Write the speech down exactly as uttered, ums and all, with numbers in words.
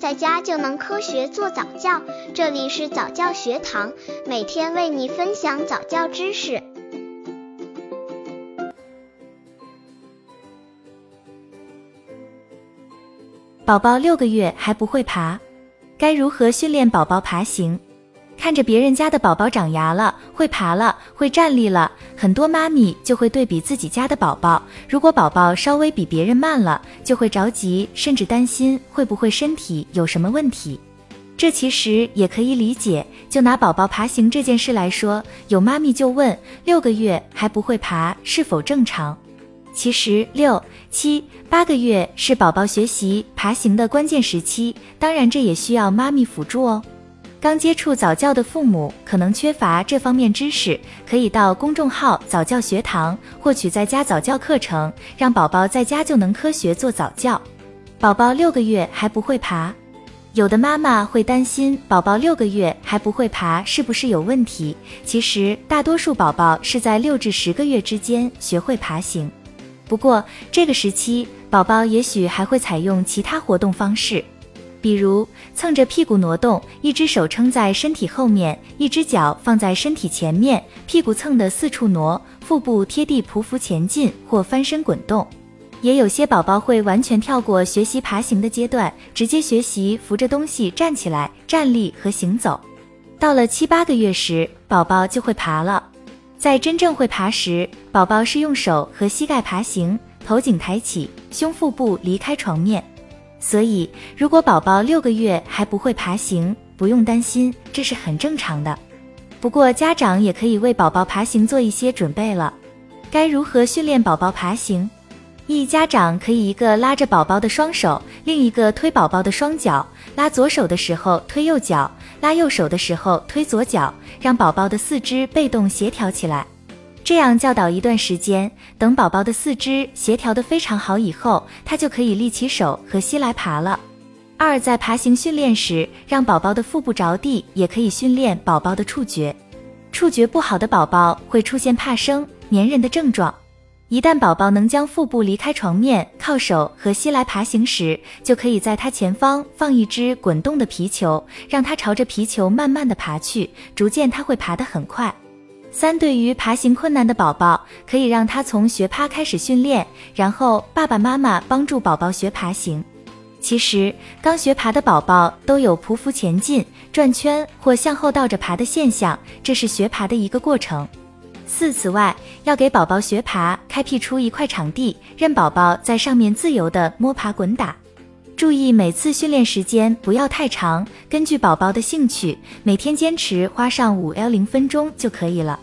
在家就能科学做早教。这里是早教学堂，每天为你分享早教知识。宝宝六个月还不会爬，该如何训练宝宝爬行？看着别人家的宝宝长牙了，会爬了，会站立了，很多妈咪就会对比自己家的宝宝，如果宝宝稍微比别人慢了，就会着急，甚至担心会不会身体有什么问题。这其实也可以理解，就拿宝宝爬行这件事来说，有妈咪就问，六个月还不会爬是否正常？其实六、七、八个月是宝宝学习爬行的关键时期，当然这也需要妈咪辅助哦。刚接触早教的父母可能缺乏这方面知识，可以到公众号早教学堂获取在家早教课程，让宝宝在家就能科学做早教。宝宝六个月还不会爬，有的妈妈会担心宝宝六个月还不会爬是不是有问题？其实大多数宝宝是在六至十个月之间学会爬行，不过这个时期宝宝也许还会采用其他活动方式，比如蹭着屁股挪动，一只手撑在身体后面，一只脚放在身体前面，屁股蹭得四处挪，腹部贴地匍匐前进或翻身滚动。也有些宝宝会完全跳过学习爬行的阶段，直接学习扶着东西站起来、站立和行走。到了七八个月时，宝宝就会爬了。在真正会爬时，宝宝是用手和膝盖爬行，头颈抬起，胸腹部离开床面。所以，如果宝宝六个月还不会爬行，不用担心，这是很正常的。不过家长也可以为宝宝爬行做一些准备了。该如何训练宝宝爬行？一、家长可以一个拉着宝宝的双手，另一个推宝宝的双脚，拉左手的时候推右脚，拉右手的时候推左脚，让宝宝的四肢被动协调起来。这样教导一段时间，等宝宝的四肢协调得非常好以后，他就可以立起手和膝来爬了。二、在爬行训练时，让宝宝的腹部着地，也可以训练宝宝的触觉。触觉不好的宝宝会出现怕生、粘人的症状。一旦宝宝能将腹部离开床面，靠手和膝来爬行时，就可以在他前方放一只滚动的皮球，让他朝着皮球慢慢地爬去，逐渐他会爬得很快。三、对于爬行困难的宝宝，可以让他从学趴开始训练，然后爸爸妈妈帮助宝宝学爬行。其实刚学爬的宝宝都有匍匐前进、转圈或向后倒着爬的现象，这是学爬的一个过程。四、此外要给宝宝学爬开辟出一块场地，任宝宝在上面自由地摸爬滚打。注意每次训练时间不要太长，根据宝宝的兴趣，每天坚持花上 五到零 分钟就可以了。